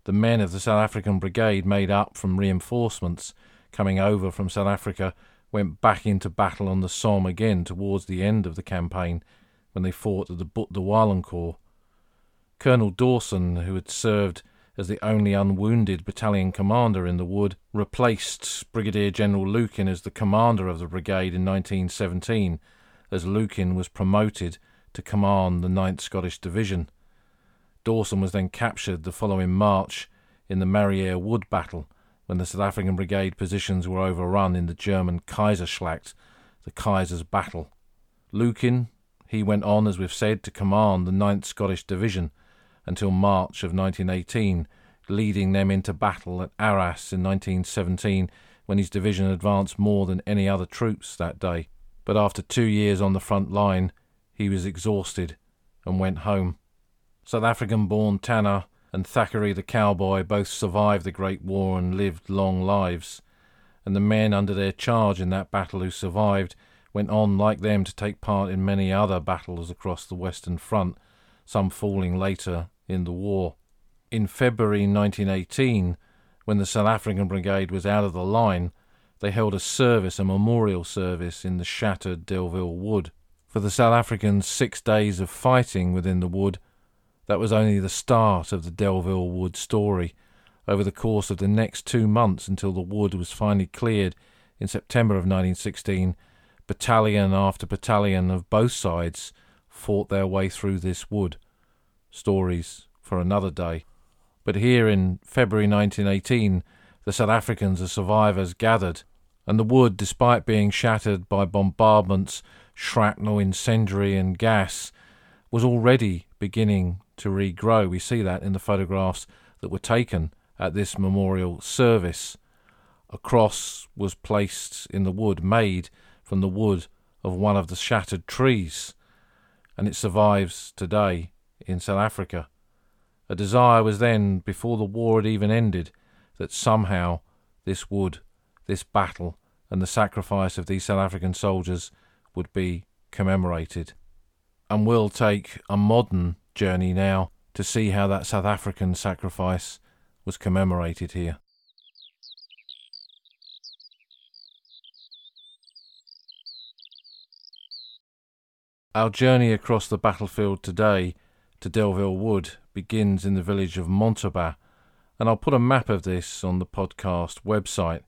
The men of the South African Brigade, made up from reinforcements coming over from South Africa, went back into battle on the Somme again towards the end of the campaign, when they fought at the Butte de Warlencourt. Colonel Dawson, who had served as the only unwounded battalion commander in the wood, replaced Brigadier General Lukin as the commander of the brigade in 1917, as Lukin was promoted to command the 9th Scottish Division. Dawson was then captured the following March in the Marrières Wood Battle when the South African Brigade positions were overrun in the German Kaiserschlacht, the Kaiser's Battle. Lukin, he went on, as we've said, to command the 9th Scottish Division until March of 1918, leading them into battle at Arras in 1917, when his division advanced more than any other troops that day. But after 2 years on the front line, he was exhausted and went home. South African-born Tanner and Thackeray the cowboy both survived the Great War and lived long lives, and the men under their charge in that battle who survived went on like them to take part in many other battles across the Western Front, some falling later in the war. In February 1918, when the South African Brigade was out of the line, they held a service, a memorial service, in the shattered Delville Wood. For the South Africans, 6 days of fighting within the wood, that was only the start of the Delville Wood story. Over the course of the next 2 months until the wood was finally cleared in September of 1916, battalion after battalion of both sides fought their way through this wood. Stories for another day. But here in February 1918, the South Africans as survivors gathered, and the wood, despite being shattered by bombardments, shrapnel, incendiary and gas, was already beginning to regrow. We see that in the photographs that were taken at this memorial service. A cross was placed in the wood, made from the wood of one of the shattered trees, and it survives today in South Africa. A desire was then, before the war had even ended, that somehow this wood, this battle, and the sacrifice of these South African soldiers would be commemorated. And we'll take a modern journey now to see how that South African sacrifice was commemorated here. Our journey across the battlefield today to Delville Wood begins in the village of Montauban, and I'll put a map of this on the podcast website.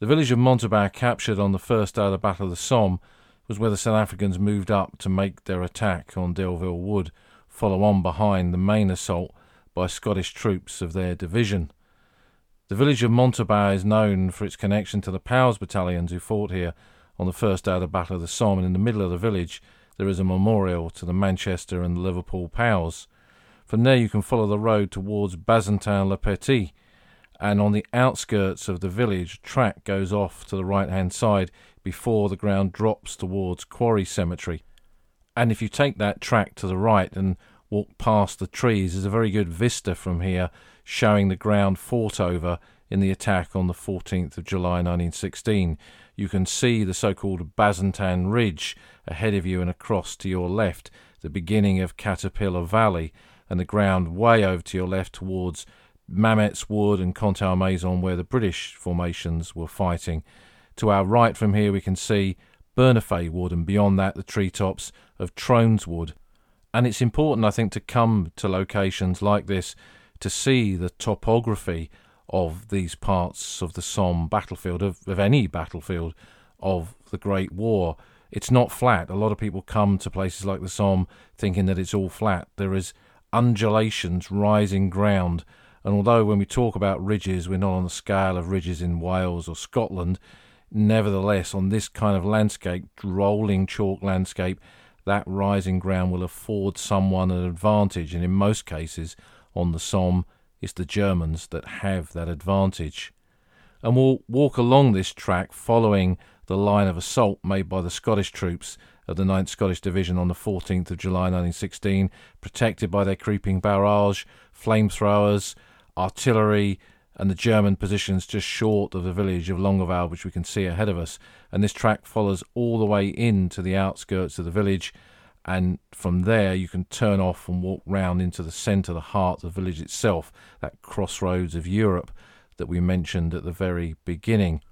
The village of Montauban, captured on the first day of the Battle of the Somme, was where the South Africans moved up to make their attack on Delville Wood, follow on behind the main assault by Scottish troops of their division. The village of Montauban is known for its connection to the Powers battalions who fought here on the first day of the Battle of the Somme, and in the middle of the village there is a memorial to the Manchester and Liverpool Powers. From there you can follow the road towards Bazentin-le-Petit, and on the outskirts of the village, a track goes off to the right-hand side before the ground drops towards Quarry Cemetery. And if you take that track to the right and walk past the trees, there's a very good vista from here showing the ground fought over in the attack on the 14th of July 1916. You can see the so-called Bazentin Ridge ahead of you and across to your left, the beginning of Caterpillar Valley, and the ground way over to your left towards Mametz Wood and Contalmaison, where the British formations were fighting. To our right from here we can see Bernafay Wood, and beyond that the treetops of Trones Wood. And it's important, I think, to come to locations like this to see the topography of these parts of the Somme battlefield, of any battlefield of the Great War. It's not flat. A lot of people come to places like the Somme thinking that it's all flat. There is undulations, rising ground, and although when we talk about ridges we're not on the scale of ridges in Wales or Scotland, nevertheless on this kind of landscape, rolling chalk landscape, that rising ground will afford someone an advantage, and in most cases on the Somme it's the Germans that have that advantage. And we'll walk along this track following the line of assault made by the Scottish troops of the 9th Scottish Division on the 14th of July 1916, protected by their creeping barrage, flamethrowers, artillery, and the German positions just short of the village of Longueval, which we can see ahead of us. And this track follows all the way into the outskirts of the village, and from there you can turn off and walk round into the centre, the heart of the village itself, that crossroads of Europe that we mentioned at the very beginning.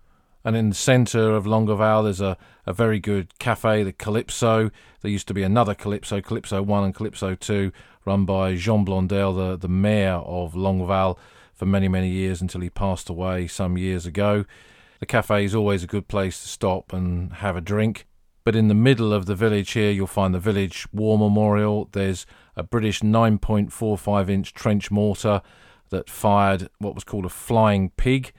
And in the centre of Longueval there's a very good cafe, the Calypso. There used to be another Calypso, Calypso 1 and Calypso 2, run by Jean Blondel, the mayor of Longueval, for many, many years until he passed away some years ago. The cafe is always a good place to stop and have a drink. But in the middle of the village here you'll find the village war memorial. There's a British 9.45-inch trench mortar that fired what was called a flying pig,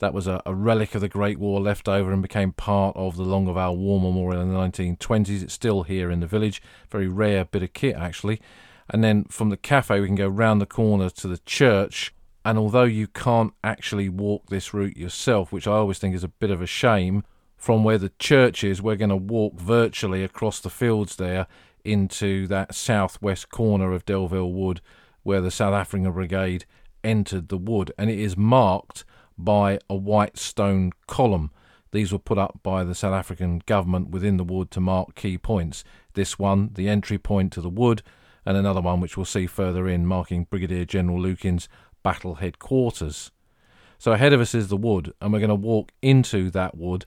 That was a relic of the Great War left over and became part of the Longueval War Memorial in the 1920s. It's still here in the village. Very rare bit of kit, actually. And then from the cafe, we can go round the corner to the church. And although you can't actually walk this route yourself, which I always think is a bit of a shame, from where the church is, we're going to walk virtually across the fields there into that southwest corner of Delville Wood, where the South African Brigade entered the wood. And it is marked by a white stone column. These were put up by the South African government within the wood to mark key points. This one, the entry point to the wood, and another one which we'll see further in, marking Brigadier General Lukin's battle headquarters. So ahead of us is the wood, and we're going to walk into that wood,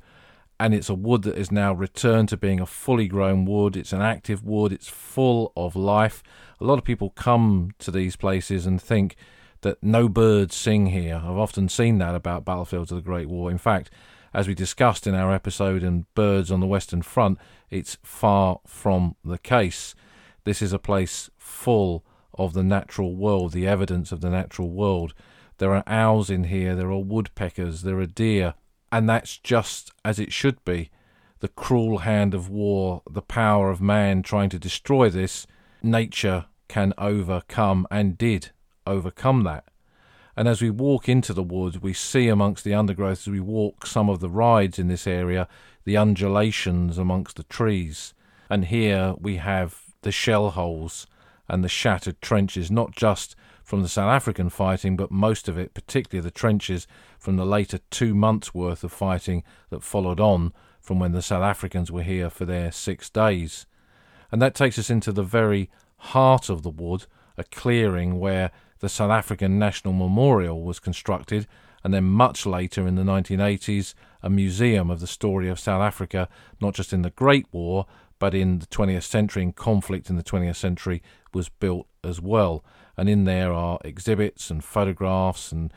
and it's a wood that is now returned to being a fully grown wood. It's an active wood. It's full of life. A lot of people come to these places and think that no birds sing here. I've often seen that about battlefields of the Great War. In fact, as we discussed in our episode on Birds on the Western Front, it's far from the case. This is a place full of the natural world, the evidence of the natural world. There are owls in here, there are woodpeckers, there are deer, and that's just as it should be. The cruel hand of war, the power of man trying to destroy this, nature can overcome and did overcome that. And as we walk into the wood, we see amongst the undergrowth, as we walk some of the rides in this area, the undulations amongst the trees. And here we have the shell holes and the shattered trenches, not just from the South African fighting, but most of it, particularly the trenches from the later 2 months' worth of fighting that followed on from when the South Africans were here for their 6 days. And that takes us into the very heart of the wood, a clearing where the South African National Memorial was constructed, and then much later in the 1980s, a museum of the story of South Africa, not just in the Great War, but in the 20th century, in conflict in the 20th century, was built as well. And in there are exhibits and photographs and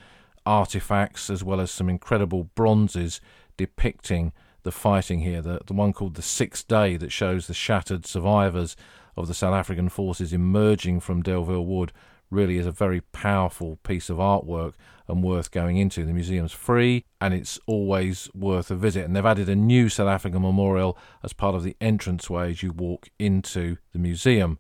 artifacts, as well as some incredible bronzes depicting the fighting here. The one called the Sixth Day, that shows the shattered survivors of the South African forces emerging from Delville Wood, really is a very powerful piece of artwork and worth going into. The museum's free and it's always worth a visit. And they've added a new South African memorial as part of the entranceway as you walk into the museum.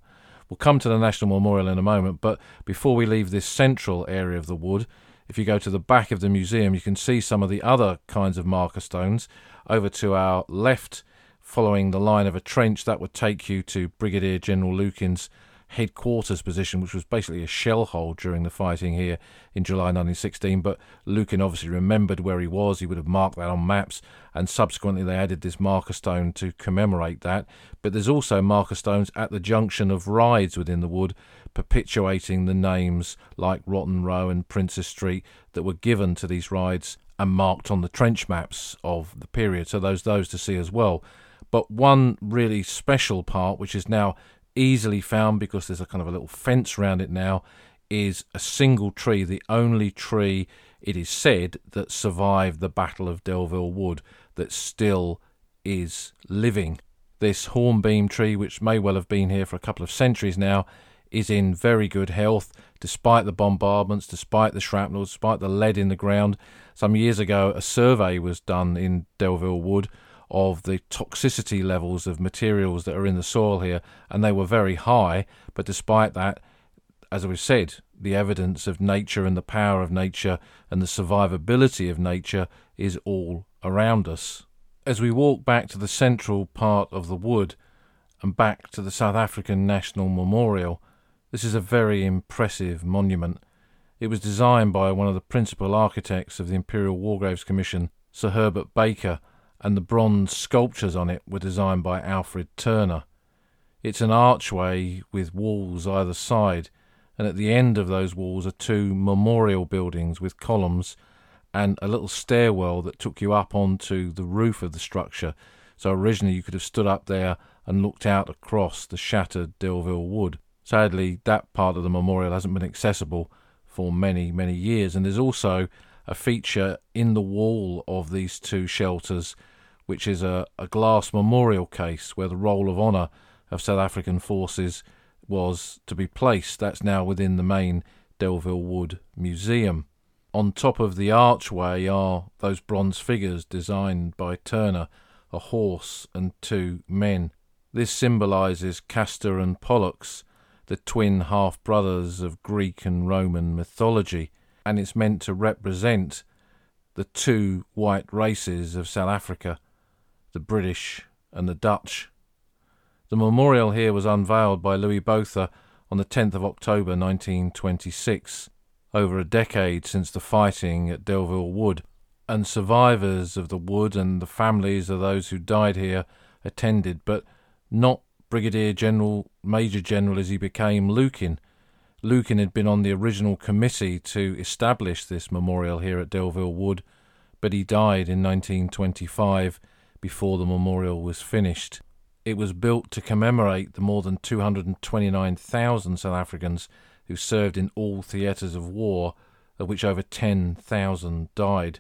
We'll come to the National Memorial in a moment, but before we leave this central area of the wood, if you go to the back of the museum, you can see some of the other kinds of marker stones. Over to our left, following the line of a trench, that would take you to Brigadier General Lukin's headquarters position, which was basically a shell hole during the fighting here in July 1916, but Lukin obviously remembered where he was. He would have marked that on maps, and subsequently they added this marker stone to commemorate that. But there's also marker stones at the junction of rides within the wood, perpetuating the names like Rotten Row and Princess Street that were given to these rides and marked on the trench maps of the period, so those to see as well. But one really special part, which is now easily found because there's a kind of a little fence around it now, is a single tree, the only tree, it is said, that survived the Battle of Delville Wood, that still is living. This hornbeam tree, which may well have been here for a couple of centuries now, is in very good health, despite the bombardments, despite the shrapnel, despite the lead in the ground. Some years ago, a survey was done in Delville Wood of the toxicity levels of materials that are in the soil here, and they were very high. But despite that, as we've said, the evidence of nature and the power of nature and the survivability of nature is all around us. As we walk back to the central part of the wood and back to the South African National Memorial, this is a very impressive monument. It was designed by one of the principal architects of the Imperial War Graves Commission, Sir Herbert Baker, and the bronze sculptures on it were designed by Alfred Turner. It's an archway with walls either side, and at the end of those walls are two memorial buildings with columns and a little stairwell that took you up onto the roof of the structure. So originally you could have stood up there and looked out across the shattered Delville Wood. Sadly, that part of the memorial hasn't been accessible for many, many years, and there's also a feature in the wall of these two shelters, which is a glass memorial case where the roll of honour of South African forces was to be placed. That's now within the main Delville Wood Museum. On top of the archway are those bronze figures designed by Turner, a horse and two men. This symbolises Castor and Pollux, the twin half-brothers of Greek and Roman mythology, and it's meant to represent the two white races of South Africa, the British and the Dutch. The memorial here was unveiled by Louis Botha on the 10th of October 1926, over a decade since the fighting at Delville Wood, and survivors of the Wood and the families of those who died here attended, but not Brigadier General, Major General as he became, Lukin. Lukin had been on the original committee to establish this memorial here at Delville Wood, but he died in 1925 before the memorial was finished. It was built to commemorate the more than 229,000 South Africans who served in all theatres of war, of which over 10,000 died.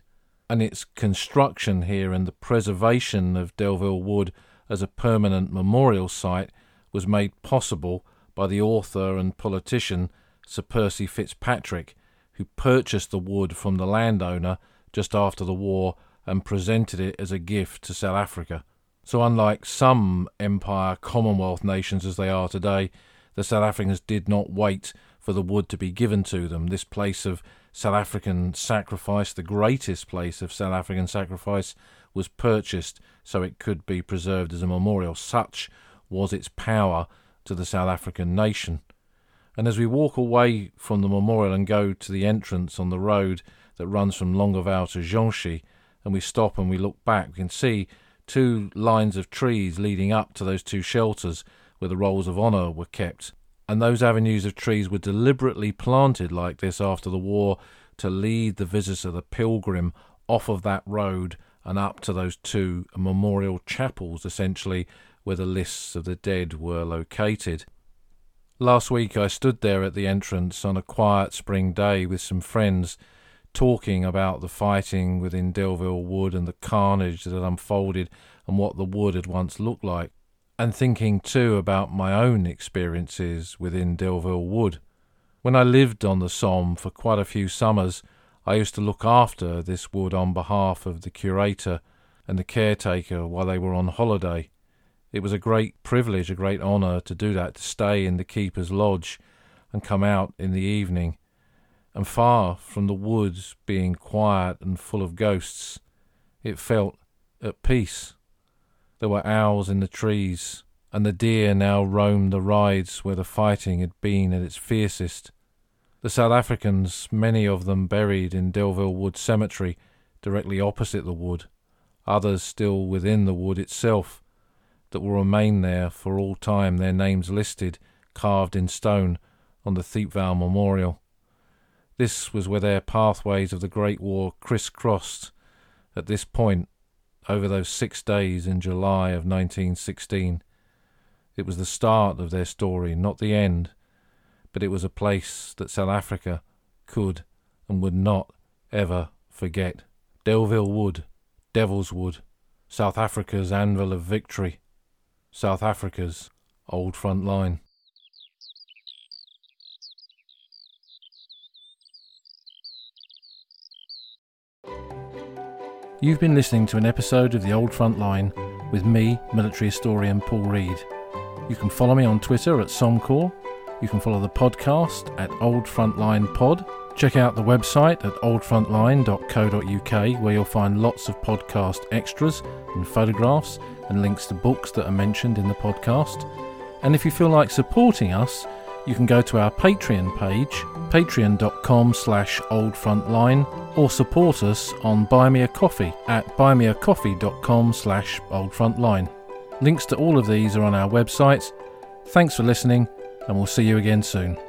And its construction here and the preservation of Delville Wood as a permanent memorial site was made possible by the author and politician Sir Percy Fitzpatrick, who purchased the wood from the landowner just after the war and presented it as a gift to South Africa. So unlike some empire commonwealth nations as they are today, the South Africans did not wait for the wood to be given to them. This place of South African sacrifice, the greatest place of South African sacrifice, was purchased so it could be preserved as a memorial. Such was its power to the South African nation. And as we walk away from the memorial and go to the entrance on the road that runs from Longueval to Ginchy, and we stop and we look back, we can see two lines of trees leading up to those two shelters where the rolls of honour were kept. And those avenues of trees were deliberately planted like this after the war to lead the visitor, the pilgrim, off of that road and up to those two memorial chapels, essentially, where the lists of the dead were located. Last week I stood there at the entrance on a quiet spring day with some friends talking about the fighting within Delville Wood and the carnage that had unfolded and what the wood had once looked like, and thinking too about my own experiences within Delville Wood. When I lived on the Somme for quite a few summers, I used to look after this wood on behalf of the curator and the caretaker while they were on holiday. It was a great privilege, a great honour to do that, to stay in the keeper's lodge and come out in the evening. And far from the woods being quiet and full of ghosts, it felt at peace. There were owls in the trees, and the deer now roamed the rides where the fighting had been at its fiercest. The South Africans, many of them buried in Delville Wood Cemetery, directly opposite the wood, others still within the wood itself, that will remain there for all time, their names listed, carved in stone, on the Thiepval Memorial. This was where their pathways of the Great War criss-crossed at this point, over those 6 days in July of 1916. It was the start of their story, not the end, but it was a place that South Africa could and would not ever forget. Delville Wood, Devil's Wood, South Africa's anvil of victory, South Africa's old front line. You've been listening to an episode of The Old Front Line with me, military historian Paul Reid. You can follow me on Twitter at Somcor. You can follow the podcast at Old Front Line Pod. Check out the website at oldfrontline.co.uk, where you'll find lots of podcast extras and photographs and links to books that are mentioned in the podcast. And if you feel like supporting us, you can go to our Patreon page, patreon.com/oldfrontline, or support us on Buy Me a Coffee at buymeacoffee.com/oldfrontline. Links to all of these are on our website. Thanks for listening, and we'll see you again soon.